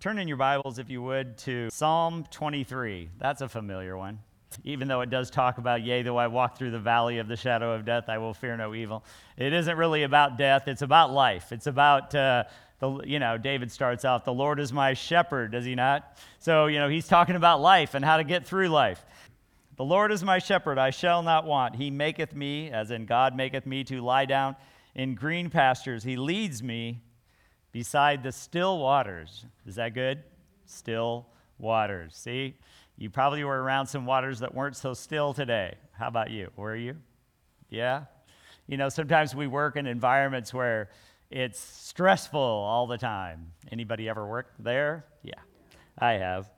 Turn in your Bibles, if you would, to Psalm 23. That's a familiar one, even though it does talk about, yea, though I walk through the valley of the shadow of death, I will fear no evil. It isn't really about death. It's about life. It's about, David starts off, the Lord is my shepherd, does he not? So, he's talking about life and how to get through life. The Lord is my shepherd, I shall not want. He maketh me, as in God maketh me to lie down in green pastures. He leads me beside the still waters. Is that good? Still waters. See, you probably were around some waters that weren't so still today. How about you? Were you? Yeah? Sometimes we work in environments where it's stressful all the time. Anybody ever work there? Yeah, I have.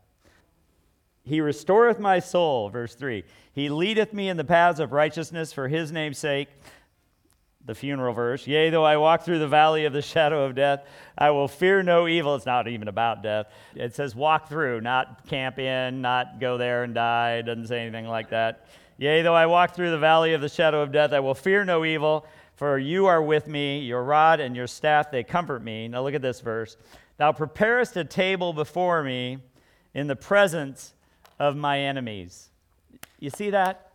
He restoreth my soul, verse 3. He leadeth me in the paths of righteousness for his name's sake. The funeral verse, yea, though I walk through the valley of the shadow of death, I will fear no evil. It's not even about death. It says walk through, not camp in, not go there and die. It doesn't say anything like that. Yea, though I walk through the valley of the shadow of death, I will fear no evil, for you are with me, your rod and your staff, they comfort me. Now look at this verse. Thou preparest a table before me in the presence of my enemies. You see that?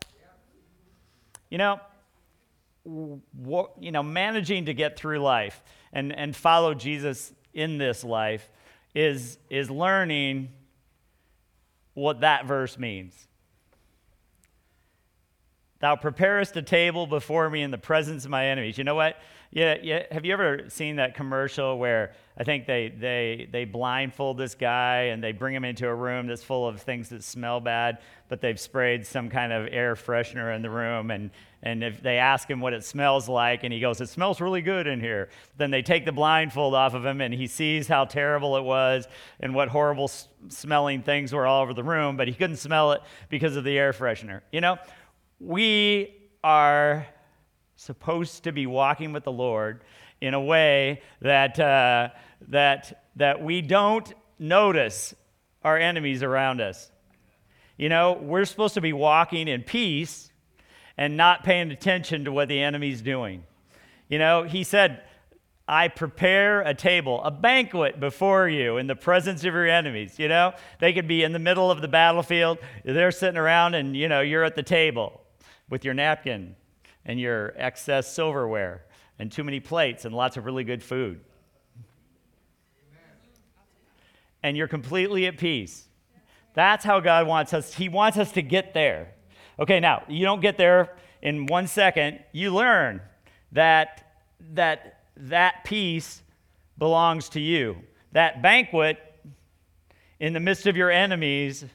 Managing to get through life and follow Jesus in this life is learning what that verse means. Thou preparest a table before me in the presence of my enemies. You know what? Yeah. Have you ever seen that commercial where I think they blindfold this guy and they bring him into a room that's full of things that smell bad, but they've sprayed some kind of air freshener in the room, and if they ask him what it smells like, and he goes, it smells really good in here. Then they take the blindfold off of him, and he sees how terrible it was and what horrible smelling things were all over the room, but he couldn't smell it because of the air freshener. We are supposed to be walking with the Lord in a way that we don't notice our enemies around us. We're supposed to be walking in peace and not paying attention to what the enemy's doing. He said, I prepare a table, a banquet before you in the presence of your enemies. They could be in the middle of the battlefield. They're sitting around and, you're at the table with your napkin and your excess silverware and too many plates and lots of really good food. Amen. And you're completely at peace. That's how God wants us. He wants us to get there. Okay, now, you don't get there in 1 second. You learn that peace belongs to you. That banquet in the midst of your enemies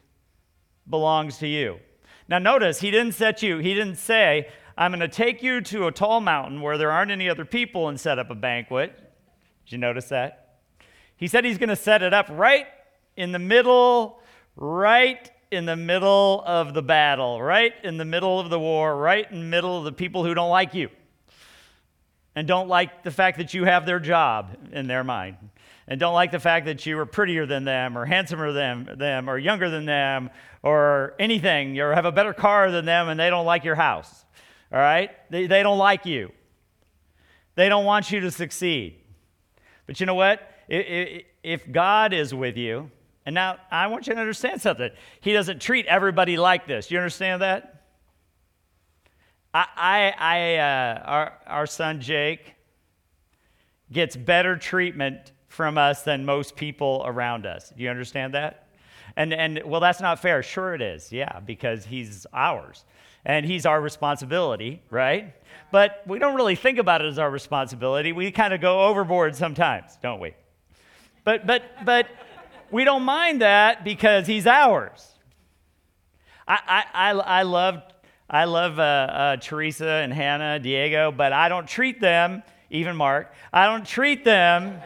belongs to you. Now notice, he didn't say, I'm going to take you to a tall mountain where there aren't any other people and set up a banquet. Did you notice that? He said he's going to set it up right in the middle of the battle, right in the middle of the war, right in the middle of the people who don't like you and don't like the fact that you have their job in their mind, and don't like the fact that you are prettier than them, or handsomer than them, or younger than them, or anything, or have a better car than them, and they don't like your house, all right? They don't like you. They don't want you to succeed. But you know what? If God is with you, and now I want you to understand something. He doesn't treat everybody like this. Do you understand that? Our son Jake gets better treatment from us than most people around us. Do you understand that? And well, that's not fair. Sure it is, yeah, because he's ours. And he's our responsibility, right? But we don't really think about it as our responsibility. We kind of go overboard sometimes, don't we? But we don't mind that because he's ours. I love Teresa and Hannah, Diego, but I don't treat them, even Mark, I don't treat them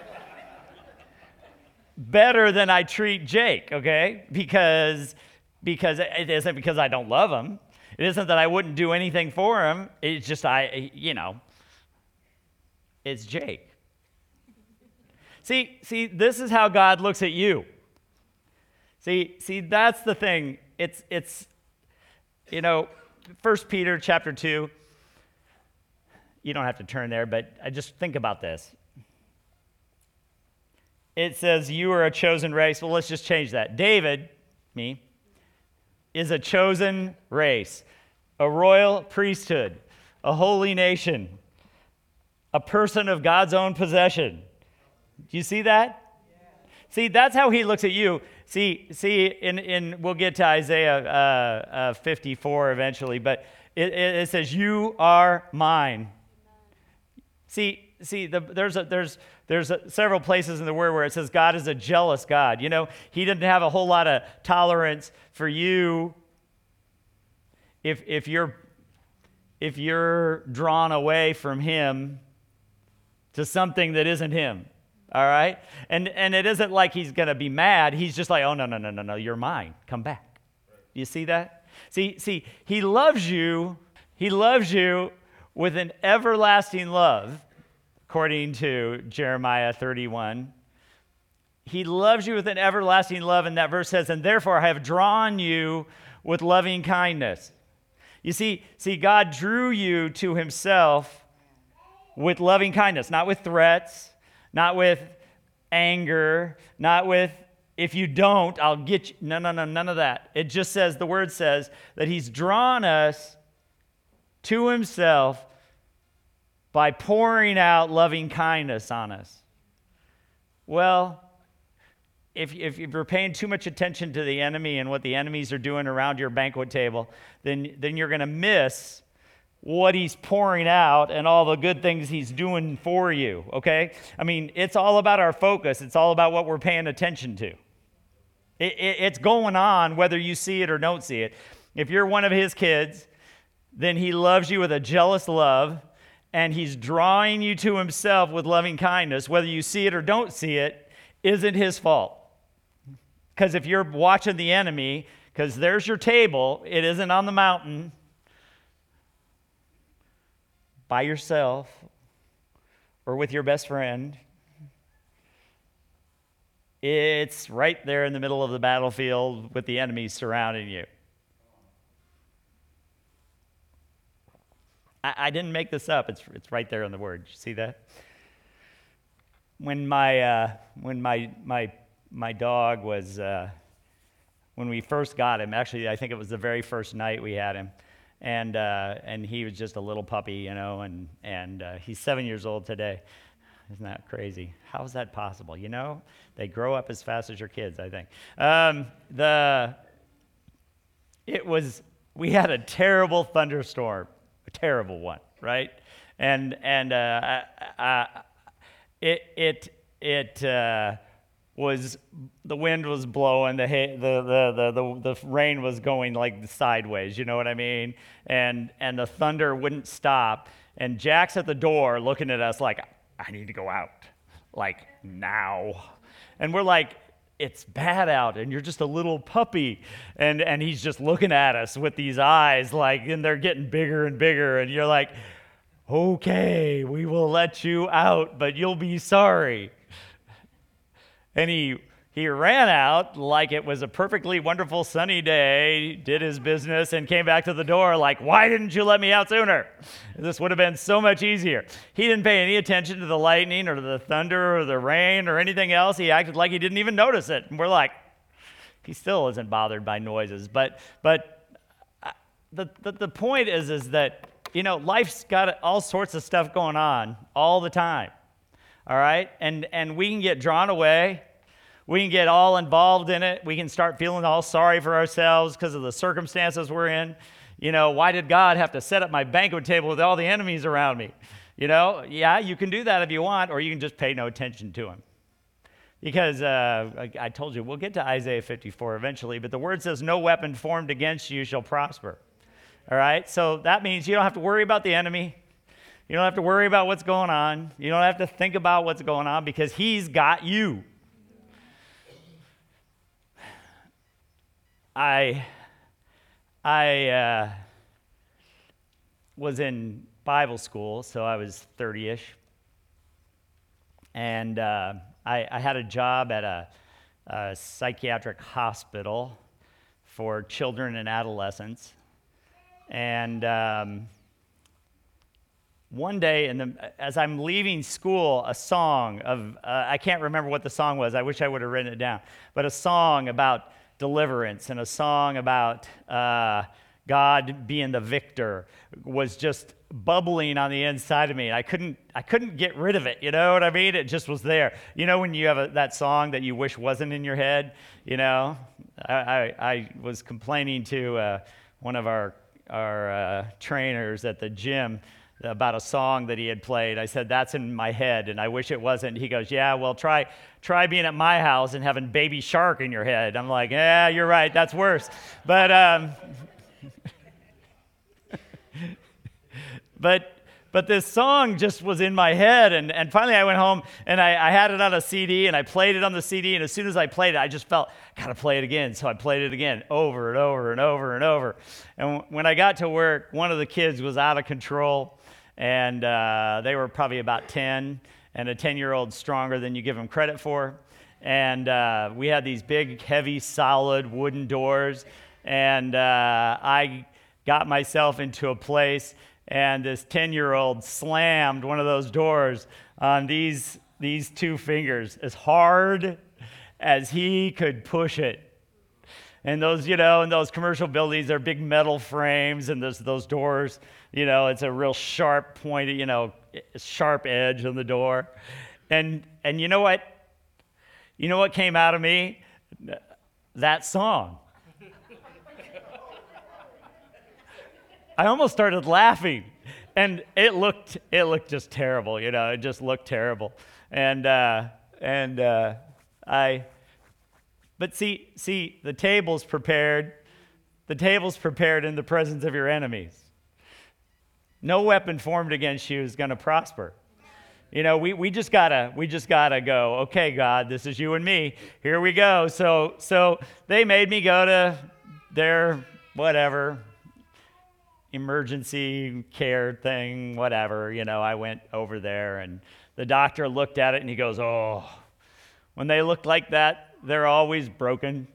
better than I treat Jake, okay? Because it isn't because I don't love him. It isn't that I wouldn't do anything for him. It's just it's Jake. See, this is how God looks at you. See, that's the thing. It's 1 Peter chapter 2. You don't have to turn there, but I just think about this. it says you are a chosen race. Well, let's just change that. David, me, is a chosen race, a royal priesthood, a holy nation, a person of God's own possession. Do you see that? Yeah. See, that's how he looks at you. See, we'll get to Isaiah 54 eventually, but it says, you are mine. There's several places in the Word where it says God is a jealous God. You know, he didn't have a whole lot of tolerance for you if you're drawn away from him to something that isn't him. All right? And it isn't like he's going to be mad. He's just like, oh, no, you're mine. Come back. You see that? See, he loves you. He loves you with an everlasting love, according to Jeremiah 31. He loves you with an everlasting love, and that verse says, and therefore I have drawn you with loving kindness. You see, God drew you to himself with loving kindness, not with threats, not with anger, not with, if you don't, I'll get you. No, none of that. It just says, the word says that he's drawn us to himself by pouring out loving kindness on us. Well, if you're paying too much attention to the enemy and what the enemies are doing around your banquet table, then you're going to miss what he's pouring out and all the good things he's doing for you, okay? I mean, it's all about our focus. It's all about what we're paying attention to. It's going on whether you see it or don't see it. If you're one of his kids, then he loves you with a jealous love, and he's drawing you to himself with loving kindness. Whether you see it or don't see it isn't his fault. Because if you're watching the enemy, because there's your table, it isn't on the mountain, by yourself, or with your best friend. It's right there in the middle of the battlefield with the enemy surrounding you. I didn't make this up. It's right there in the Word. You see that? When my dog was when we first got him. Actually, I think it was the very first night we had him, and he was just a little puppy, you know. And he's 7 years old today. Isn't that crazy? How is that possible? You know, they grow up as fast as your kids, I think. We had a terrible thunderstorm. Terrible one, right? And was, the wind was blowing, the rain was going like sideways, you know what I mean? And the thunder wouldn't stop. And Jack's at the door looking at us like, I need to go out, like now. And we're like, it's bad out, and you're just a little puppy, and he's just looking at us with these eyes, like, and they're getting bigger and bigger, and you're like, okay, we will let you out, but you'll be sorry. And he ran out like it was a perfectly wonderful sunny day, did his business, and came back to the door like, why didn't you let me out sooner? This would have been so much easier. He didn't pay any attention to the lightning or the thunder or the rain or anything else. He acted like he didn't even notice it. And we're like, he still isn't bothered by noises. But the point is that, you know, life's got all sorts of stuff going on all the time, all right? And we can get drawn away. We can get all involved in it. We can start feeling all sorry for ourselves because of the circumstances we're in. You know, why did God have to set up my banquet table with all the enemies around me? You know, yeah, you can do that if you want, or you can just pay no attention to him. Because I told you, we'll get to Isaiah 54 eventually, but the word says, no weapon formed against you shall prosper. All right? So that means you don't have to worry about the enemy. You don't have to worry about what's going on. You don't have to think about what's going on because he's got you. I was in Bible school, so I was 30-ish, and I had a job at a psychiatric hospital for children and adolescents, and one day, as I'm leaving school, a song of, I can't remember what the song was. I wish I would have written it down. But a song about deliverance and a song about God being the victor was just bubbling on the inside of me. And I couldn't get rid of it. You know what I mean? It just was there. You know when you have that song that you wish wasn't in your head? You know, I was complaining to one of our trainers at the gym about a song that he had played. I said, that's in my head, and I wish it wasn't. He goes, yeah, well, try being at my house and having Baby Shark in your head. I'm like, yeah, you're right. That's worse. But but this song just was in my head, and finally I went home, and I had it on a CD, and I played it on the CD, and as soon as I played it, I just felt, got to play it again. So I played it again over and over and over and over. And when I got to work, one of the kids was out of control, and they were probably about 10, and a 10-year-old's stronger than you give them credit for. And we had these big, heavy, solid wooden doors, and I got myself into a place, and this 10-year-old slammed one of those doors on these two fingers as hard as he could push it. And those, you know, in those commercial buildings, they're big metal frames, and those doors, you know, it's a real sharp point, you know, sharp edge on the door. And you know what? You know what came out of me? That song. I almost started laughing, and it looked just terrible, you know. It just looked terrible, and I. But see, the table's prepared. The table's prepared in the presence of your enemies. No weapon formed against you is going to prosper. You know, we just gotta go. Okay, God, this is you and me. Here we go. So they made me go to their whatever emergency care thing, whatever. You know, I went over there, and the doctor looked at it, and he goes, "Oh, when they look like that, they're always broken."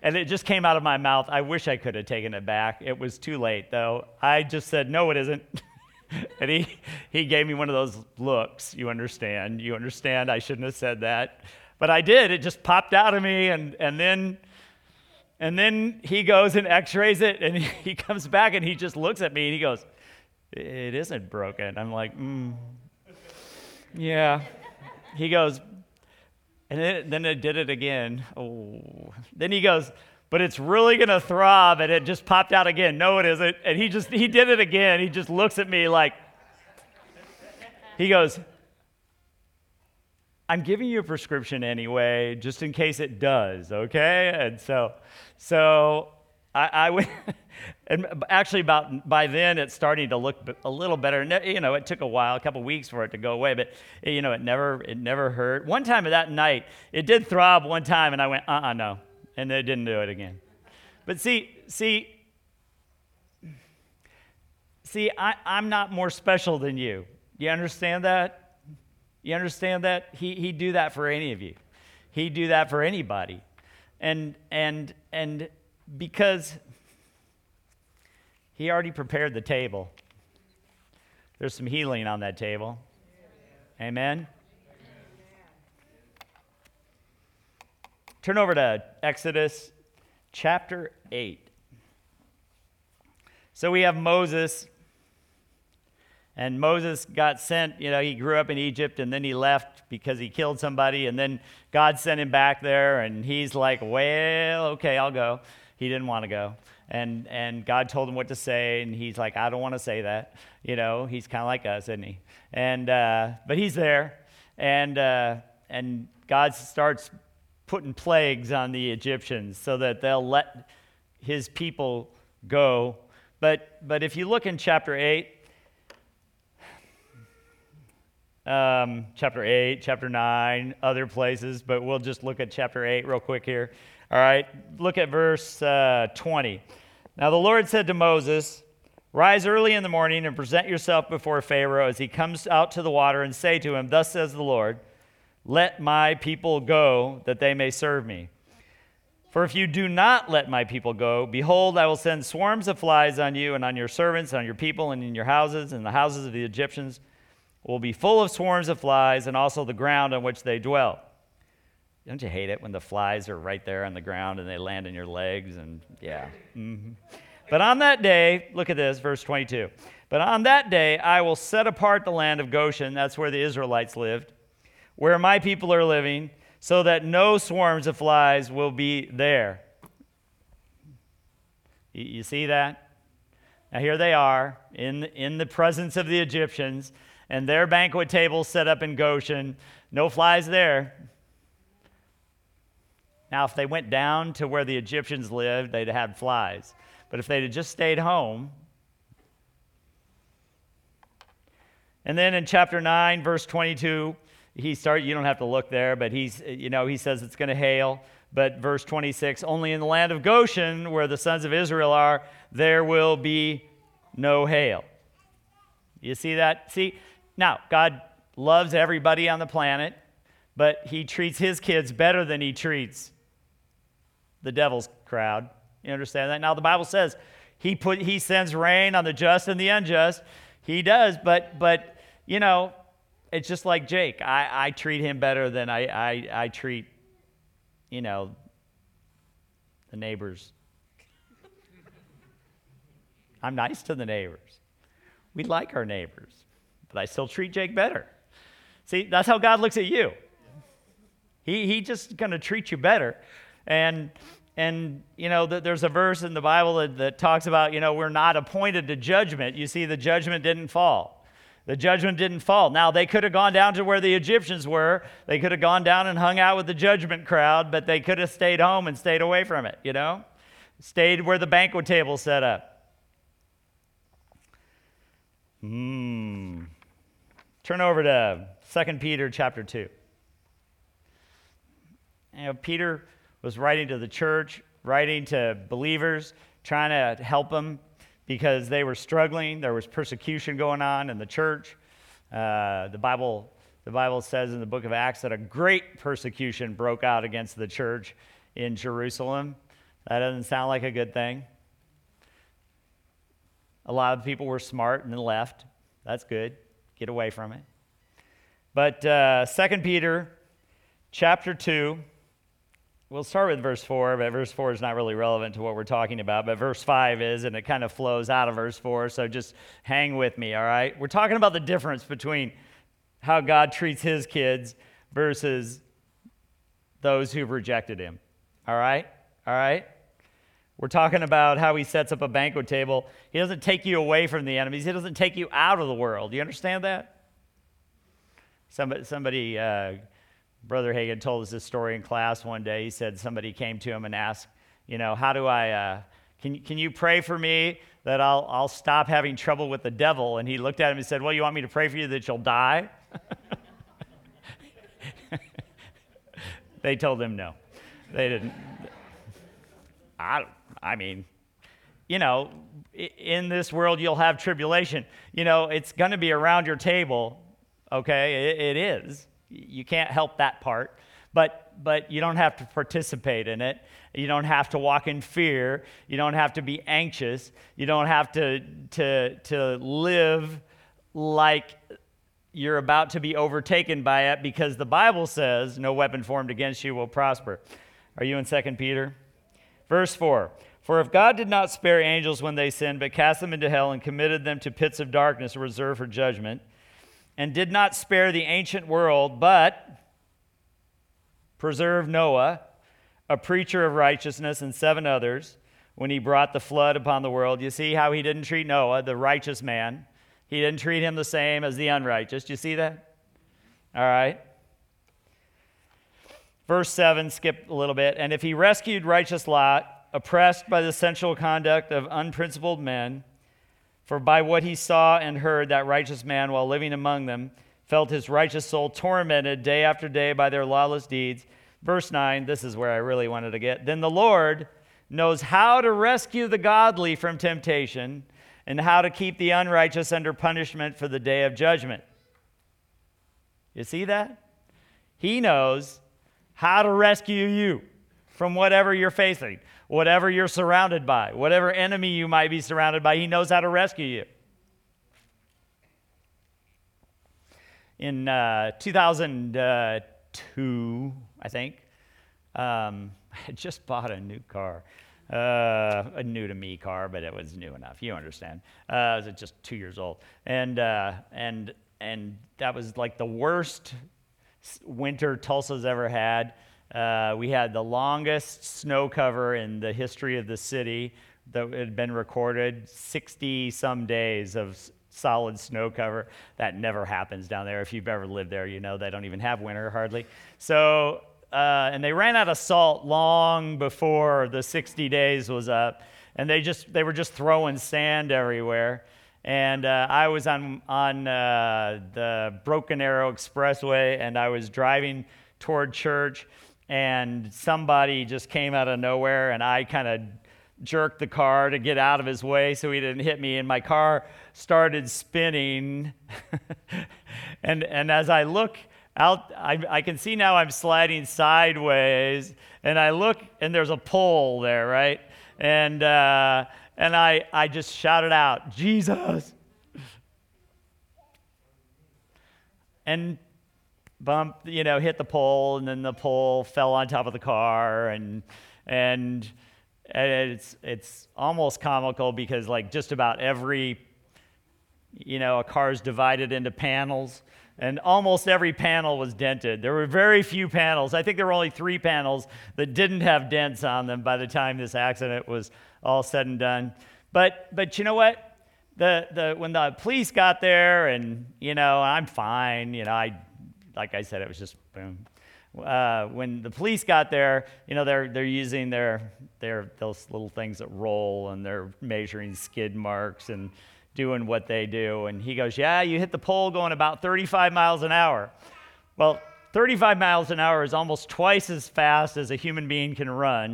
And it just came out of my mouth. I wish I could have taken it back. It was too late, though. I just said, no, it isn't. And he gave me one of those looks. You understand. I shouldn't have said that. But I did. It just popped out of me. And then he goes and x-rays it. And he comes back, and he just looks at me, and he goes, it isn't broken. I'm like, yeah. He goes, and then it did it again. Oh. Then he goes, but it's really going to throb. And it just popped out again. No, it isn't. And he did it again. He just looks at me like, he goes, I'm giving you a prescription anyway, just in case it does, okay? And so I went, and actually by then it's starting to look a little better. You know, it took a while, a couple weeks for it to go away, but you know, it never hurt. One time that night, it did throb one time, and I went, no, and they didn't do it again. But see, I'm not more special than you. You understand that? You understand that? He'd do that for any of you. He'd do that for anybody, and because he already prepared the table. There's some healing on that table. Amen? Turn over to Exodus chapter 8. So we have Moses. And Moses got sent, you know, he grew up in Egypt, and then he left because he killed somebody. And then God sent him back there, and he's like, well, okay, I'll go. He didn't want to go. And God told him what to say, and he's like, I don't want to say that. You know, he's kind of like us, isn't he? And but he's there, and God starts putting plagues on the Egyptians so that they'll let his people go. But if you look in chapter 8, chapter 9, other places, but we'll just look at chapter 8 real quick here. All right, look at verse 20. Now the Lord said to Moses, rise early in the morning and present yourself before Pharaoh as he comes out to the water, and say to him, thus says the Lord, let my people go that they may serve me. For if you do not let my people go, behold, I will send swarms of flies on you and on your servants and on your people and in your houses, and the houses of the Egyptians will be full of swarms of flies, and also the ground on which they dwell. Don't you hate it when the flies are right there on the ground and they land in your legs? And yeah. Mm-hmm. But on that day, look at this, verse 22. But on that day, I will set apart the land of Goshen, that's where the Israelites lived, where my people are living, so that no swarms of flies will be there. You see that? Now here they are in the presence of the Egyptians and their banquet table set up in Goshen. No flies there. Now if they went down to where the Egyptians lived, they'd have flies. But if they'd just stayed home. And then in chapter 9, verse 22, you don't have to look there, but he says it's going to hail. But verse 26, only in the land of Goshen, where the sons of Israel are, there will be no hail. You see that? See, now, God loves everybody on the planet, but he treats his kids better than he treats the devil's crowd. You understand that? Now, the Bible says he sends rain on the just and the unjust. He does, but you know, it's just like Jake. I treat him better than I treat, you know, the neighbors. I'm nice to the neighbors. We like our neighbors, but I still treat Jake better. See, that's how God looks at you. He just going to treat you better. And you know, there's a verse in the Bible that talks about, you know, we're not appointed to judgment. You see, the judgment didn't fall. The judgment didn't fall. Now, they could have gone down to where the Egyptians were. They could have gone down and hung out with the judgment crowd, but they could have stayed home and stayed away from it, you know? Stayed where the banquet table's set up. Turn over to 2 Peter chapter 2. You know, Peter was writing to the church, writing to believers, trying to help them, because they were struggling. There was persecution going on in the church. The Bible says in the book of Acts that a great persecution broke out against the church in Jerusalem. That doesn't sound like a good thing. A lot of people were smart and left. That's good. Get away from it. But 2 Peter chapter 2, we'll start with verse 4, but verse 4 is not really relevant to what we're talking about, but verse 5 is, and it kind of flows out of verse 4, so just hang with me, all right? We're talking about the difference between how God treats his kids versus those who've rejected him, all right? All right? We're talking about how he sets up a banquet table. He doesn't take you away from the enemies. He doesn't take you out of the world. Do you understand that? Somebody Brother Hagin told us this story in class one day. He said somebody came to him and asked, you know, how do I, can you pray for me that I'll stop having trouble with the devil? And he looked at him and said, well, you want me to pray for you that you'll die? They told him no. They didn't. I mean, you know, in this world you'll have tribulation. You know, it's going to be around your table, okay? It is. You can't help that part, but you don't have to participate in it. You don't have to walk in fear. You don't have to be anxious. You don't have to live like you're about to be overtaken by it, because the Bible says no weapon formed against you will prosper. Are you in 2 Peter? Verse 4, for if God did not spare angels when they sinned, but cast them into hell and committed them to pits of darkness reserved for judgment, and did not spare the ancient world, but preserved Noah, a preacher of righteousness, and 7 others, when he brought the flood upon the world. You see how he didn't treat Noah, the righteous man. He didn't treat him the same as the unrighteous. Do you see that? All right. Verse 7, skip a little bit. And if he rescued righteous Lot, oppressed by the sensual conduct of unprincipled men, for by what he saw and heard, that righteous man, while living among them, felt his righteous soul tormented day after day by their lawless deeds. Verse 9, this is where I really wanted to get. Then the Lord knows how to rescue the godly from temptation and how to keep the unrighteous under punishment for the day of judgment. You see that? He knows how to rescue you from whatever you're facing, whatever you're surrounded by, whatever enemy you might be surrounded by. He knows how to rescue you. In 2002, I think, I just bought a new car. A new-to-me car, but it was new enough. You understand. I was just 2 years old. And that was like the worst winter Tulsa's ever had. We had the longest snow cover in the history of the city that had been recorded, 60-some days of solid snow cover. That never happens down there. If you've ever lived there, you know they don't even have winter hardly. So... and they ran out of salt long before the 60 days was up, and they were just throwing sand everywhere. And I was on the Broken Arrow Expressway, and I was driving toward church, and somebody just came out of nowhere, and I kind of jerked the car to get out of his way so he didn't hit me, and my car started spinning. and as I look out, I can see now I'm sliding sideways, and I look, and there's a pole there, right? And I just shouted out, "Jesus!" And bump, hit the pole, and then the pole fell on top of the car, and it's almost comical because like just about every, a car's divided into panels. And almost every panel was dented. There were very few panels. I think there were only 3 panels that didn't have dents on them by the time this accident was all said and done. But you know what? When the police got there, and I'm fine. Like I said, it was just boom. When the police got there, they're using their those little things that roll, and they're measuring skid marks and doing what they do. And he goes, "Yeah, you hit the pole going about 35 miles an hour. Well, 35 miles an hour is almost twice as fast as a human being can run.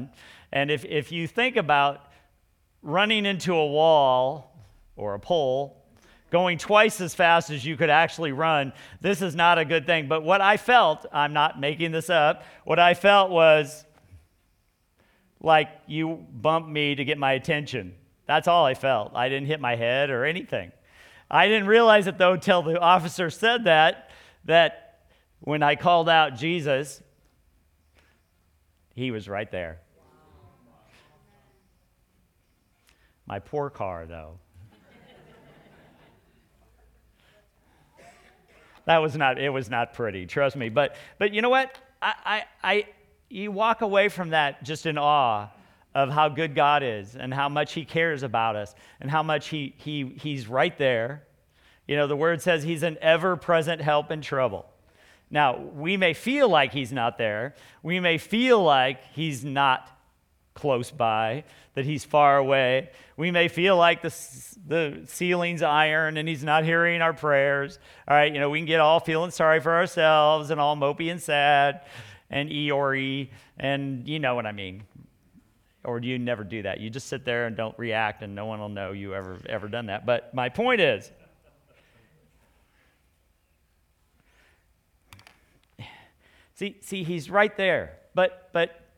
And if you think about running into a wall or a pole, going twice as fast as you could actually run, this is not a good thing." But what I felt, I'm not making this up, what I felt was like you bumped me to get my attention. That's all I felt. I didn't hit my head or anything. I didn't realize it, though, till the officer said that when I called out Jesus, he was right there. My poor car, though. It was not pretty, trust me. But you know what? You walk away from that just in awe of how good God is, and how much he cares about us, and how much he's right there. The word says he's an ever-present help in trouble. Now, we may feel like he's not there. We may feel like he's not close by, that he's far away. We may feel like the ceiling's iron and he's not hearing our prayers. All right, we can get all feeling sorry for ourselves and all mopey and sad and Eeyore, and you know what I mean. Or do you never do that? You just sit there and don't react, and no one will know you ever done that. But my point is, see, he's right there. But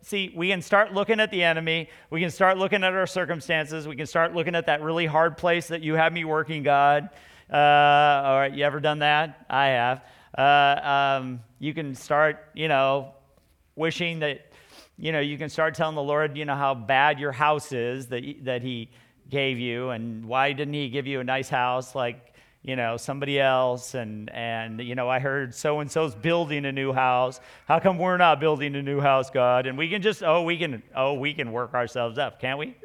see, we can start looking at the enemy. We can start looking at our circumstances. We can start looking at that really hard place that you have me working, God. All right, you ever done that? I have. You can start, wishing that. You can start telling the Lord, how bad your house is that he gave you, and why didn't he give you a nice house like, somebody else? And I heard so-and-so's building a new house. How come we're not building a new house, God? And we can just, we can work ourselves up, can't we?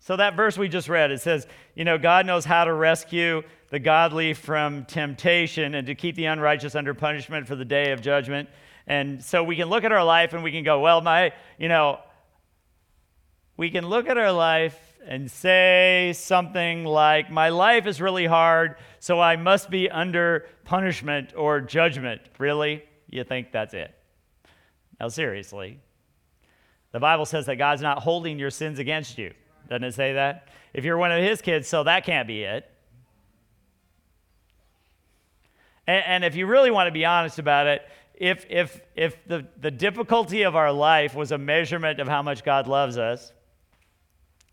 So that verse we just read, it says, God knows how to rescue the godly from temptation and to keep the unrighteous under punishment for the day of judgment. And so we can look at our life and we can go, we can look at our life and say something like, my life is really hard, so I must be under punishment or judgment. Really? You think that's it? Now, seriously, the Bible says that God's not holding your sins against you. Doesn't it say that? If you're one of his kids, so that can't be it. And if you really want to be honest about it, if the difficulty of our life was a measurement of how much God loves us,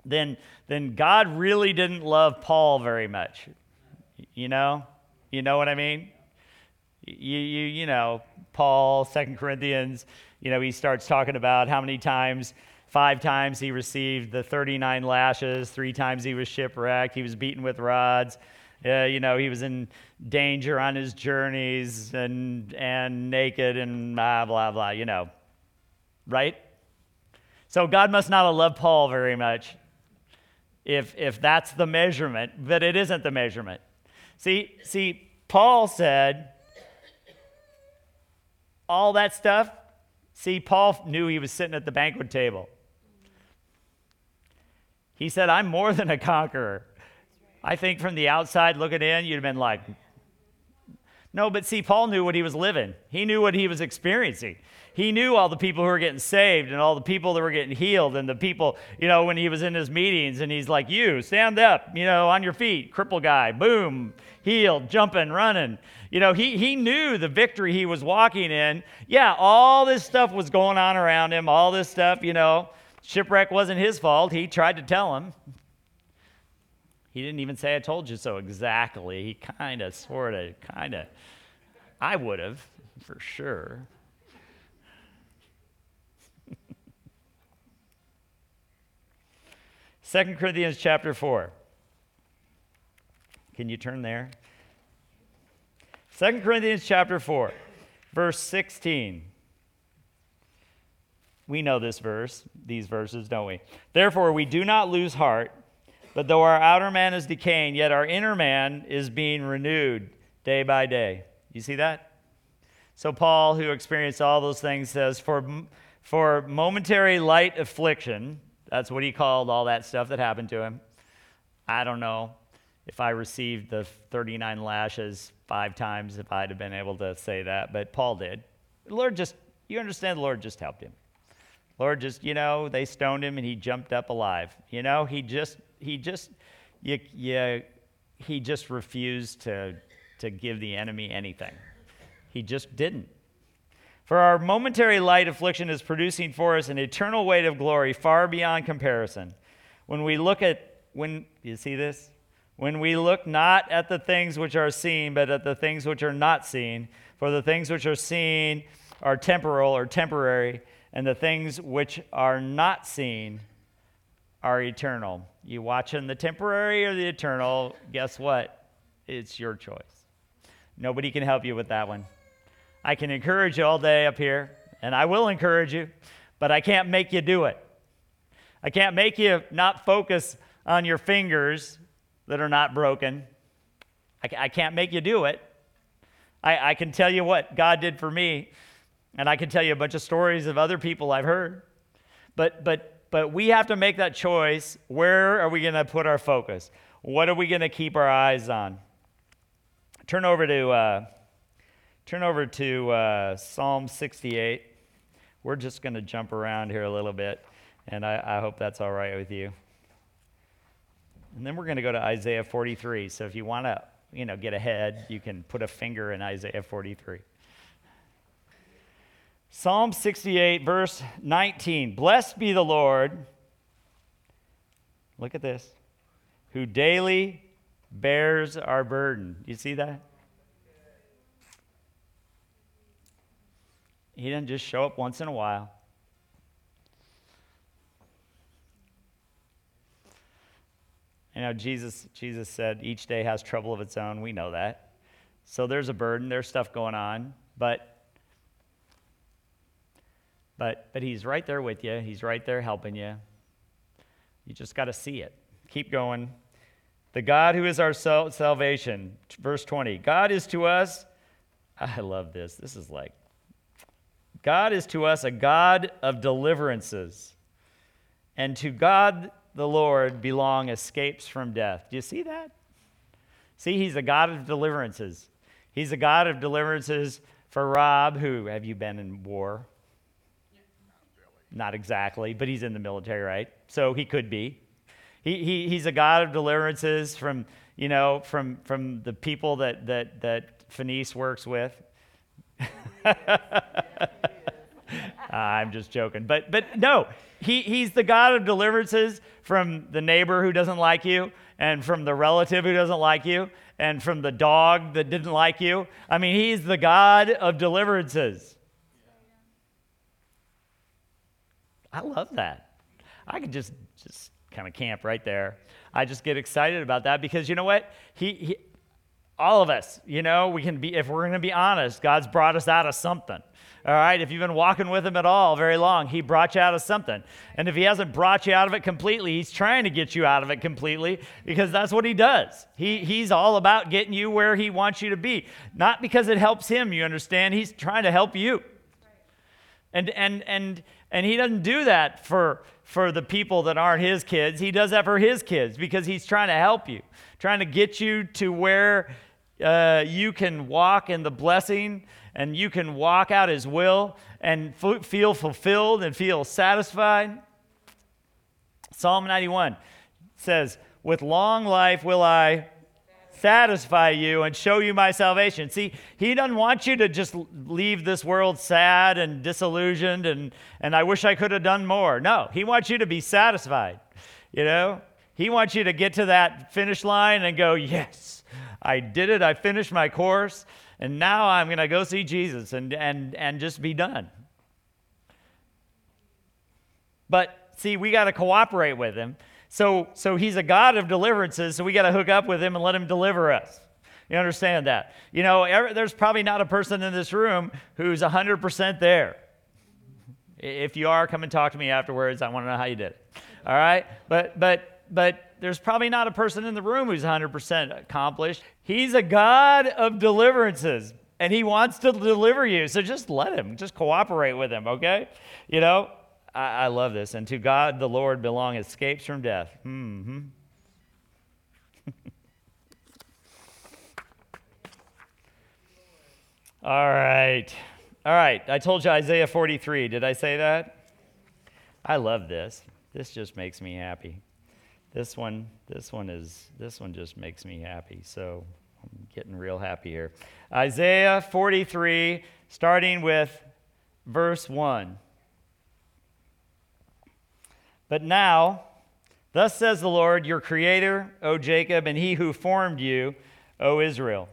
then God really didn't love Paul very much. You know what I mean? You know, Paul, 2 Corinthians, you know, he starts talking about how many times, 5 times he received the 39 lashes, 3 times he was shipwrecked, he was beaten with rods, you know, he was in danger on his journeys and naked and blah, blah, blah, you know, right? So God must not have loved Paul very much if that's the measurement, but it isn't the measurement. See, Paul said... all that stuff. See, Paul knew he was sitting at the banquet table. He said, I'm more than a conqueror. I think from the outside looking in, you'd have been like, no, but see, Paul knew what he was living. He knew what he was experiencing. He knew all the people who were getting saved and all the people that were getting healed and the people, you know, when he was in his meetings and he's like, you, stand up, you know, on your feet, cripple guy, boom, healed, jumping, running. You know, he knew the victory he was walking in. Yeah, all this stuff was going on around him, all this stuff, you know. Shipwreck wasn't his fault. He tried to tell him. He didn't even say, I told you so exactly. He kind of, sort of, kind of. I would have, for sure. Second Corinthians chapter 4. Can you turn there? 2 Corinthians chapter 4, verse 16. We know this verse, these verses, don't we? Therefore, we do not lose heart, but though our outer man is decaying, yet our inner man is being renewed day by day. You see that? So Paul, who experienced all those things, says, for momentary light affliction, that's what he called all that stuff that happened to him. I don't know if I received the 39 lashes 5 times, if I'd have been able to say that, but Paul did. The Lord just, you understand, the Lord just helped him. The Lord just, you know, they stoned him and he jumped up alive. You know, he just refused to give the enemy anything. He just didn't. For our momentary light affliction is producing for us an eternal weight of glory far beyond comparison. You see this? When we look not at the things which are seen, but at the things which are not seen, for the things which are seen are temporal or temporary, and the things which are not seen are eternal. You watching the temporary or the eternal, guess what? It's your choice. Nobody can help you with that one. I can encourage you all day up here, and I will encourage you, but I can't make you do it. I can't make you not focus on your fingers that are not broken. I can't make you do it. I can tell you what God did for me, and I can tell you a bunch of stories of other people I've heard. But we have to make that choice. Where are we going to put our focus? What are we going to keep our eyes on? Turn over to Psalm 68. We're just going to jump around here a little bit, and I hope that's all right with you. And then we're going to go to Isaiah 43. So if you want to, you know, get ahead, you can put a finger in Isaiah 43. Psalm 68, verse 19. Blessed be the Lord, look at this, who daily bears our burden. You see that? He doesn't just show up once in a while. You know, Jesus said each day has trouble of its own. We know that. So there's a burden. There's stuff going on. But he's right there with you. He's right there helping you. You just got to see it. Keep going. The God who is our salvation. Verse 20. God is to us. I love this. This is like, God is to us a God of deliverances. And to God... the Lord belong escapes from death. Do you see that? See, he's a God of deliverances. He's a God of deliverances for Rob, who, have you been in war? Yeah. Not exactly, but he's in the military, right? So he could be. He's a God of deliverances from, you know, from the people that Fenice works with. I'm just joking. But no, he's the God of deliverances from the neighbor who doesn't like you, and from the relative who doesn't like you, and from the dog that didn't like you. I mean, he's the God of deliverances. I love that. I could just kind of camp right there. I just get excited about that because you know what? He all of us, we can be, if we're going to be honest, God's brought us out of something. All right, if you've been walking with him at all very long, he brought you out of something. And if he hasn't brought you out of it completely, he's trying to get you out of it completely because that's what he does. He's all about getting you where he wants you to be. Not because it helps him, you understand? He's trying to help you. And he doesn't do that for the people that aren't his kids. He does that for his kids because he's trying to help you, trying to get you to where you can walk in the blessing and you can walk out his will and feel fulfilled and feel satisfied. Psalm 91 says, with long life will I satisfy you and show you my salvation. See, he doesn't want you to just leave this world sad and disillusioned and I wish I could have done more. No, he wants you to be satisfied. He wants you to get to that finish line and go, yes, I did it. I finished my course. And now I'm going to go see Jesus and just be done. But see, we got to cooperate with him. So he's a God of deliverances, so we got to hook up with him and let him deliver us. You understand that? There's probably not a person in this room who's 100% there. If you are, come and talk to me afterwards. I want to know how you did it. All right? But there's probably not a person in the room who's 100% accomplished. He's a God of deliverances, and he wants to deliver you. So just let him. Just cooperate with him, okay? I love this. And to God, the Lord, belong escapes from death. Mm-hmm. All right. I told you Isaiah 43. Did I say that? I love this. This just makes me happy. This one just makes me happy. So I'm getting real happy here. Isaiah 43, starting with verse 1. But now, thus says the Lord, your creator, O Jacob, and he who formed you, O Israel.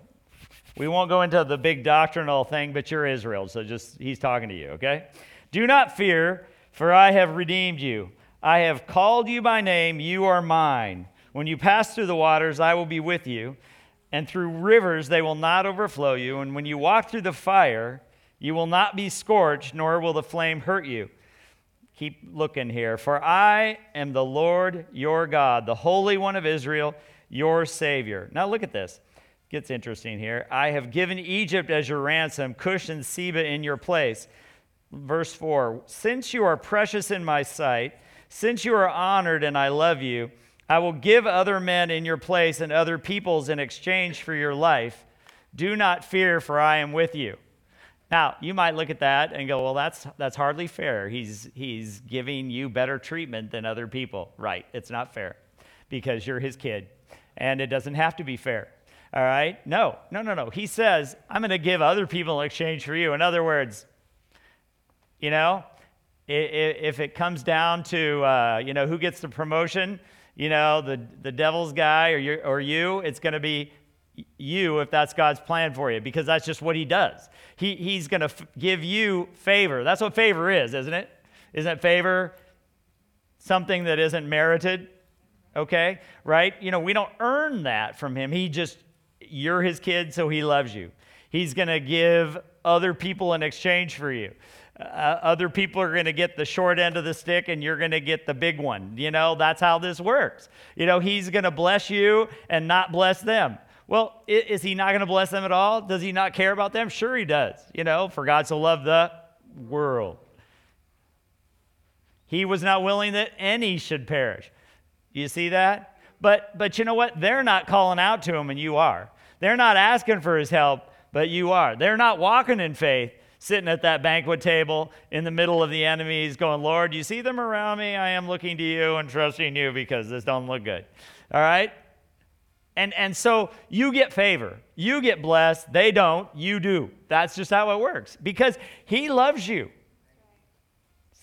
We won't go into the big doctrinal thing, but you're Israel. So just, he's talking to you, okay? Do not fear, for I have redeemed you. I have called you by name, you are mine. When you pass through the waters, I will be with you, and through rivers they will not overflow you, and when you walk through the fire, you will not be scorched, nor will the flame hurt you. Keep looking here. For I am the Lord your God, the Holy One of Israel, your Savior. Now look at this. It gets interesting here. I have given Egypt as your ransom, Cush and Seba in your place. Verse 4, since you are precious in my sight, since you are honored and I love you, I will give other men in your place and other peoples in exchange for your life. Do not fear, for I am with you. Now, you might look at that and go, well, that's hardly fair. He's giving you better treatment than other people. Right, it's not fair because you're his kid, and it doesn't have to be fair. All right? No. He says, I'm going to give other people in exchange for you. In other words, if it comes down to, who gets the promotion, the devil's guy or you, it's going to be you if that's God's plan for you, because that's just what he does. He's going to give you favor. That's what favor is, isn't it? Isn't favor something that isn't merited? Okay, right? We don't earn that from him. You're his kid, so he loves you. He's going to give other people in exchange for you. Other people are going to get the short end of the stick and you're going to get the big one. That's how this works. He's going to bless you and not bless them. Well, is he not going to bless them at all? Does he not care about them? Sure he does. For God so loved the world. He was not willing that any should perish. You see that? But you know what? They're not calling out to him and you are. They're not asking for his help, but you are. They're not walking in faith, sitting at that banquet table in the middle of the enemies going, Lord, you see them around me? I am looking to you and trusting you because this don't look good. All right? And so you get favor. You get blessed. They don't. You do. That's just how it works. Because he loves you.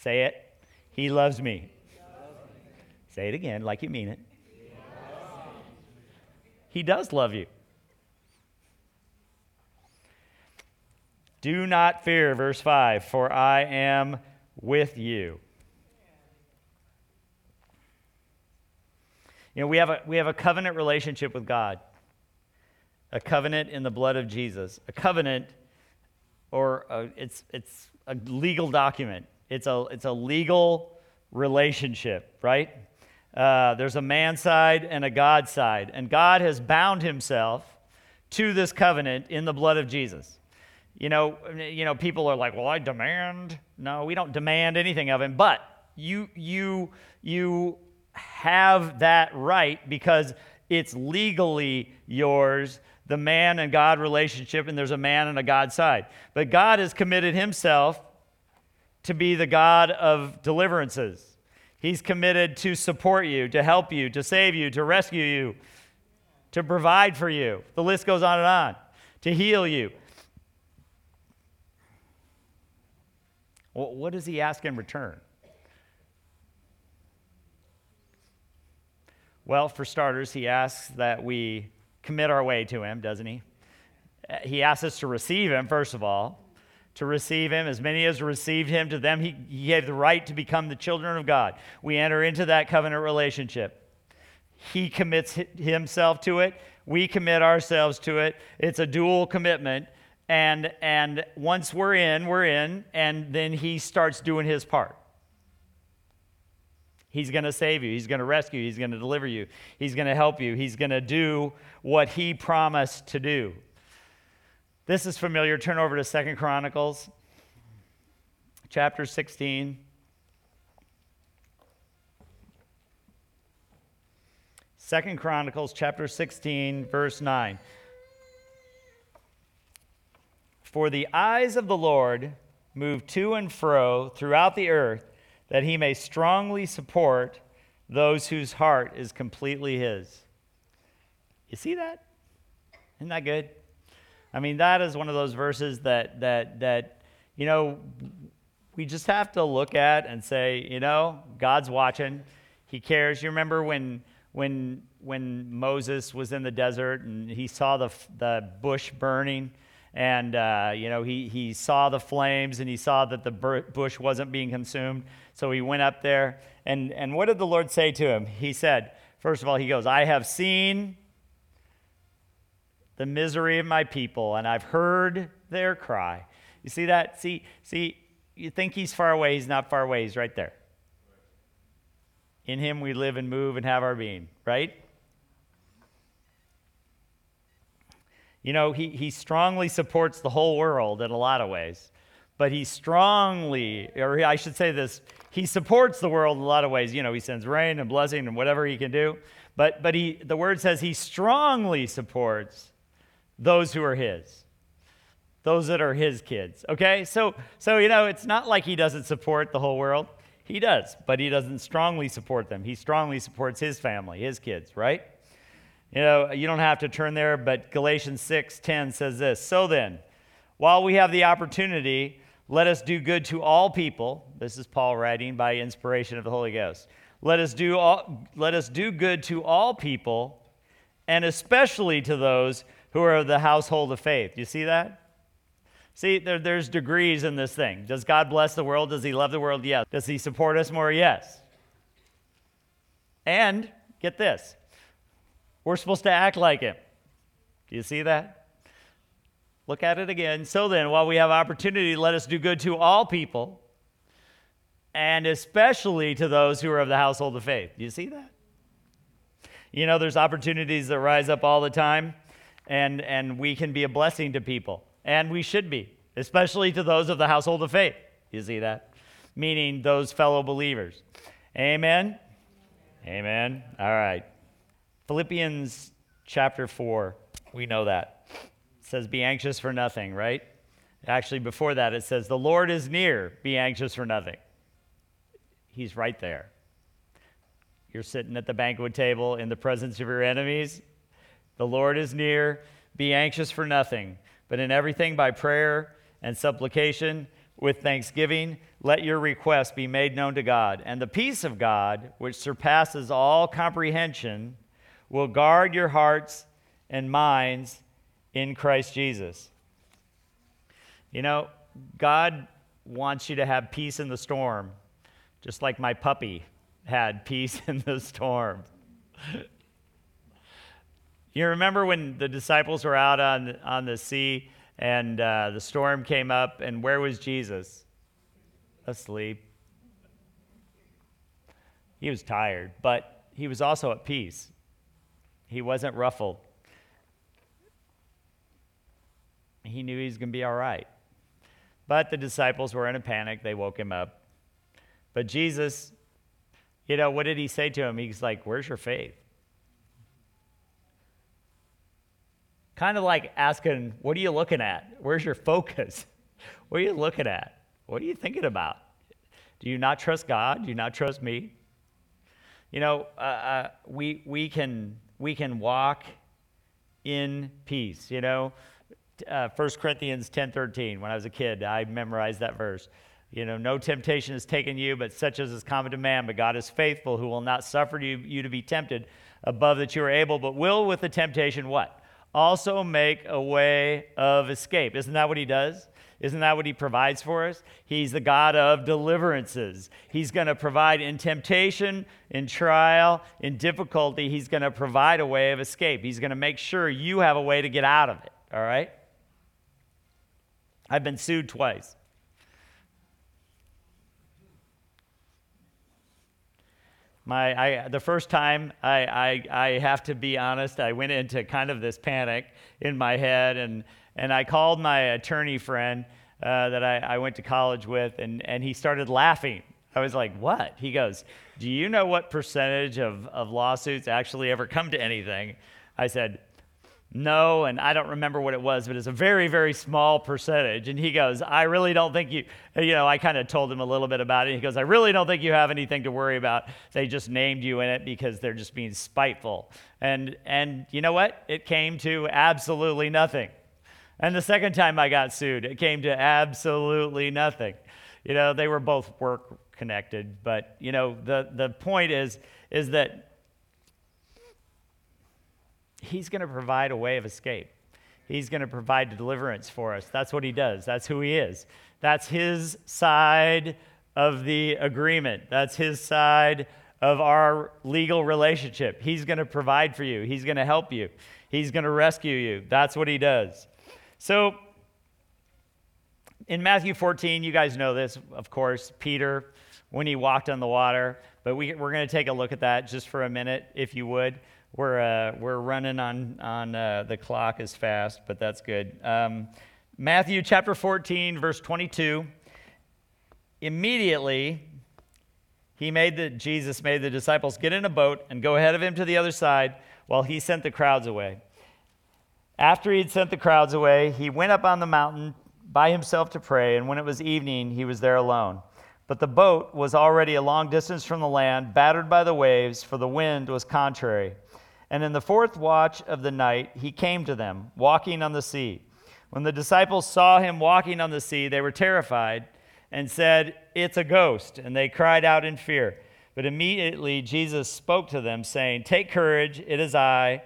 Say it. He loves me. Say it again like you mean it. He does love you. Do not fear, verse 5, for I am with you. You know, we have a covenant relationship with God. A covenant in the blood of Jesus. A covenant, or it's a legal document. It's a legal relationship, right? There's a man side and a God side, and God has bound himself to this covenant in the blood of Jesus. You know, people are like, "Well, I demand." No, we don't demand anything of him, but you have that right because it's legally yours, the man and God relationship, and there's a man and a God side. But God has committed himself to be the God of deliverances. He's committed to support you, to help you, to save you, to rescue you, to provide for you. The list goes on and on. To heal you. Well, what does he ask in return? Well, for starters, he asks that we commit our way to him, doesn't he? He asks us to receive him, first of all. To receive him, as many as received him, to them he gave the right to become the children of God. We enter into that covenant relationship. He commits himself to it. We commit ourselves to it. It's a dual commitment. And once we're in, and then he starts doing his part. He's going to save you. He's going to rescue you. He's going to deliver you. He's going to help you. He's going to do what he promised to do. This is familiar. Turn over to 2 Chronicles, chapter 16. 2 Chronicles, chapter 16, verse 9. For the eyes of the Lord move to and fro throughout the earth, that he may strongly support those whose heart is completely his. You see that? Isn't that good? I mean, that is one of those verses that you know, we just have to look at and say, you know, God's watching. He cares. You remember when Moses was in the desert and he saw the bush burning? And, you know, he saw the flames and he saw that the bush wasn't being consumed. So he went up there. And what did the Lord say to him? He said, first of all, he goes, I have seen the misery of my people and I've heard their cry. You see that? See, you think he's far away. He's not far away. He's right there. In him we live and move and have our being, right? You know, he strongly supports the whole world in a lot of ways, but he strongly, or I should say this, he supports the world in a lot of ways. You know, he sends rain and blessing and whatever he can do, but he, the word says he strongly supports those who are his, those that are his kids, okay? So you know, it's not like he doesn't support the whole world. He does, but he doesn't strongly support them. He strongly supports his family, his kids, right? You know, you don't have to turn there, but Galatians 6:10 says this. So then, while we have the opportunity, let us do good to all people. This is Paul writing by inspiration of the Holy Ghost. Let us do good to all people, and especially to those who are of the household of faith. You see that? See, there's degrees in this thing. Does God bless the world? Does he love the world? Yes. Does he support us more? Yes. And get this. We're supposed to act like him. Do you see that? Look at it again. So then, while we have opportunity, let us do good to all people, and especially to those who are of the household of faith. Do you see that? You know, there's opportunities that rise up all the time, and we can be a blessing to people, and we should be, especially to those of the household of faith. Do you see that? Meaning those fellow believers. Amen? Amen. All right. Philippians chapter 4, we know that. It says, be anxious for nothing, right? Actually, before that, it says, the Lord is near, be anxious for nothing. He's right there. You're sitting at the banquet table in the presence of your enemies. The Lord is near. Be anxious for nothing, but in everything by prayer and supplication with thanksgiving, let your requests be made known to God. And the peace of God, which surpasses all comprehension, will guard your hearts and minds in Christ Jesus. You know, God wants you to have peace in the storm, just like my puppy had peace in the storm. You remember when the disciples were out on the sea and the storm came up, and where was Jesus? Asleep. He was tired, but he was also at peace. He wasn't ruffled. He knew he was going to be all right. But the disciples were in a panic. They woke him up. But Jesus, you know, what did he say to him? He's like, where's your faith? Kind of like asking, what are you looking at? Where's your focus? What are you looking at? What are you thinking about? Do you not trust God? Do you not trust me? You know, we can walk in peace, you know. 1 Corinthians 10:13, when I was a kid, I memorized that verse. You know, no temptation has taken you, but such as is common to man. But God is faithful, who will not suffer you to be tempted above that you are able, but will with the temptation what? Also make a way of escape. Isn't that what he does? Isn't that what he provides for us? He's the God of deliverances. He's going to provide in temptation, in trial, in difficulty. He's going to provide a way of escape. He's going to make sure you have a way to get out of it, all right? I've been sued twice. The first time, I have to be honest, I went into kind of this panic in my head, and I called my attorney friend that I went to college with, and he started laughing. I was like, what? He goes, do you know what percentage of lawsuits actually ever come to anything? I said, no, and I don't remember what it was, but it's a very, very small percentage. And he goes, I really don't think you know, I kind of told him a little bit about it. He goes, I really don't think you have anything to worry about. They just named you in it because they're just being spiteful. And you know what? It came to absolutely nothing. And the second time I got sued, it came to absolutely nothing. You know, they were both work connected, but you know, the point is that He's going to provide a way of escape. He's going to provide deliverance for us. That's what he does. That's who he is. That's his side of the agreement. That's his side of our legal relationship. He's going to provide for you. He's going to help you. He's going to rescue you. That's what he does. So in Matthew 14, you guys know this, of course, Peter, when he walked on the water. But we're going to take a look at that just for a minute, if you would. We're running on the clock is fast, but that's good. Matthew chapter 14, verse 22. Immediately, Jesus made the disciples get in a boat and go ahead of him to the other side while he sent the crowds away. After he had sent the crowds away, he went up on the mountain by himself to pray, and when it was evening, he was there alone. But the boat was already a long distance from the land, battered by the waves, for the wind was contrary. And in the fourth watch of the night, he came to them, walking on the sea. When the disciples saw him walking on the sea, they were terrified and said, "It's a ghost." And they cried out in fear. But immediately Jesus spoke to them, saying, "Take courage, it is I.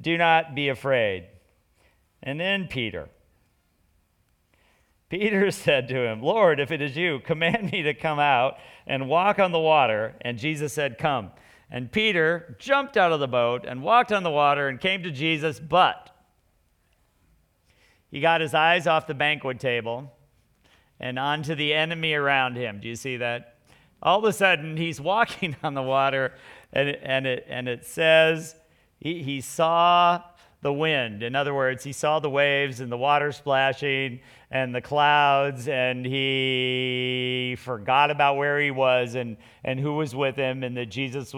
Do not be afraid." And then Peter said to him, "Lord, if it is you, command me to come out and walk on the water." And Jesus said, "Come." And Peter jumped out of the boat and walked on the water and came to Jesus, but he got his eyes off the banquet table and onto the enemy around him. Do you see that? All of a sudden, he's walking on the water, and it says he saw the wind. In other words, he saw the waves and the water splashing and the clouds, and he forgot about where he was and who was with him, and that Jesus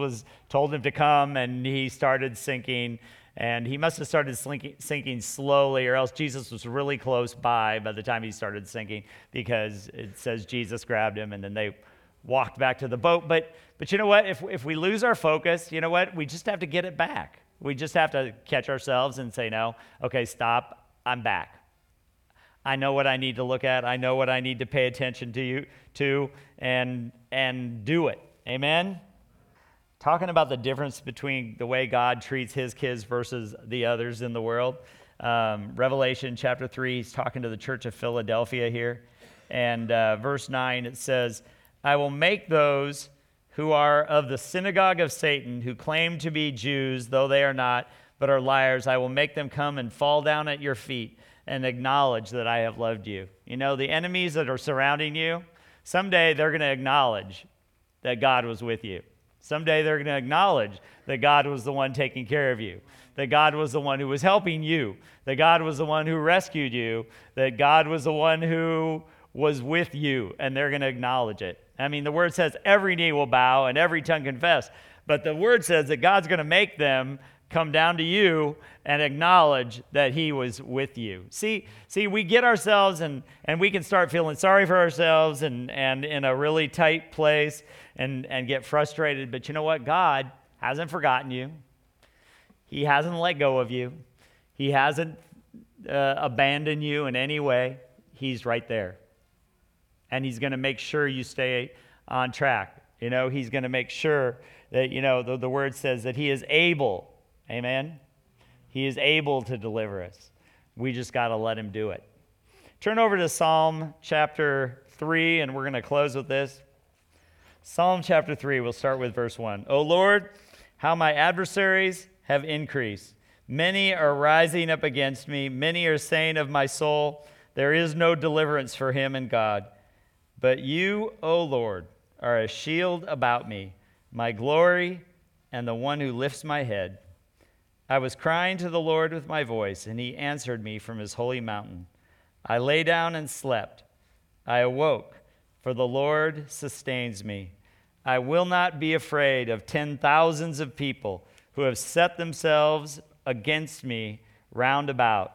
told him to come, and he started sinking. And he must have started sinking slowly, or else Jesus was really close by the time he started sinking, because it says Jesus grabbed him, and then they walked back to the boat. But you know what? If we lose our focus, you know what? We just have to get it back. We just have to catch ourselves and say, no, okay, stop, I'm back. I know what I need to look at. I know what I need to pay attention to and do it. Amen? Talking about the difference between the way God treats his kids versus the others in the world. Revelation chapter 3, he's talking to the church of Philadelphia here. And verse 9, it says, I will make those who are of the synagogue of Satan, who claim to be Jews, though they are not, but are liars, I will make them come and fall down at your feet and acknowledge that I have loved you. You know, the enemies that are surrounding you, someday they're going to acknowledge that God was with you. Someday they're going to acknowledge that God was the one taking care of you, that God was the one who was helping you, that God was the one who rescued you, that God was the one who was with you, and they're going to acknowledge it. I mean, the word says every knee will bow and every tongue confess, but the word says that God's going to make them come down to you and acknowledge that he was with you. See, we get ourselves and we can start feeling sorry for ourselves and in a really tight place and get frustrated. But you know what? God hasn't forgotten you. He hasn't let go of you. He hasn't abandoned you in any way. He's right there. And he's going to make sure you stay on track. You know, he's going to make sure that, you know, the word says that he is able. Amen. He is able to deliver us. We just got to let him do it. Turn over to Psalm chapter 3, and we're going to close with this. Psalm chapter 3, we'll start with verse 1. O Lord, how my adversaries have increased. Many are rising up against me. Many are saying of my soul, there is no deliverance for him in God. But you, O Lord, are a shield about me, my glory, and the one who lifts my head. I was crying to the Lord with my voice, and he answered me from his holy mountain. I lay down and slept. I awoke, for the Lord sustains me. I will not be afraid of 10,000s of people who have set themselves against me round about.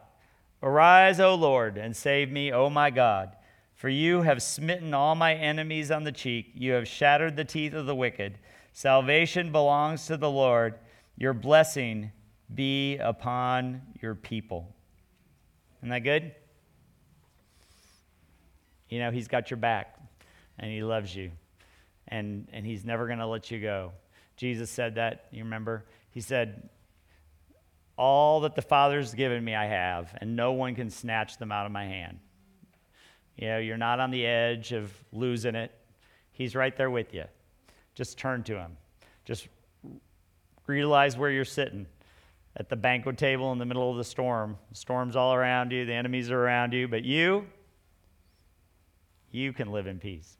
Arise, O Lord, and save me, O my God, for you have smitten all my enemies on the cheek. You have shattered the teeth of the wicked. Salvation belongs to the Lord. Your blessing be upon your people. Isn't that good? You know, he's got your back, and he loves you, and he's never going to let you go. Jesus said that, you remember? He said, all that the Father's given me I have, and no one can snatch them out of my hand. You know, you're not on the edge of losing it. He's right there with you. Just turn to him. Just realize where you're sitting. At the banquet table in the middle of the storm. The storm's all around you. The enemies are around you. But you can live in peace.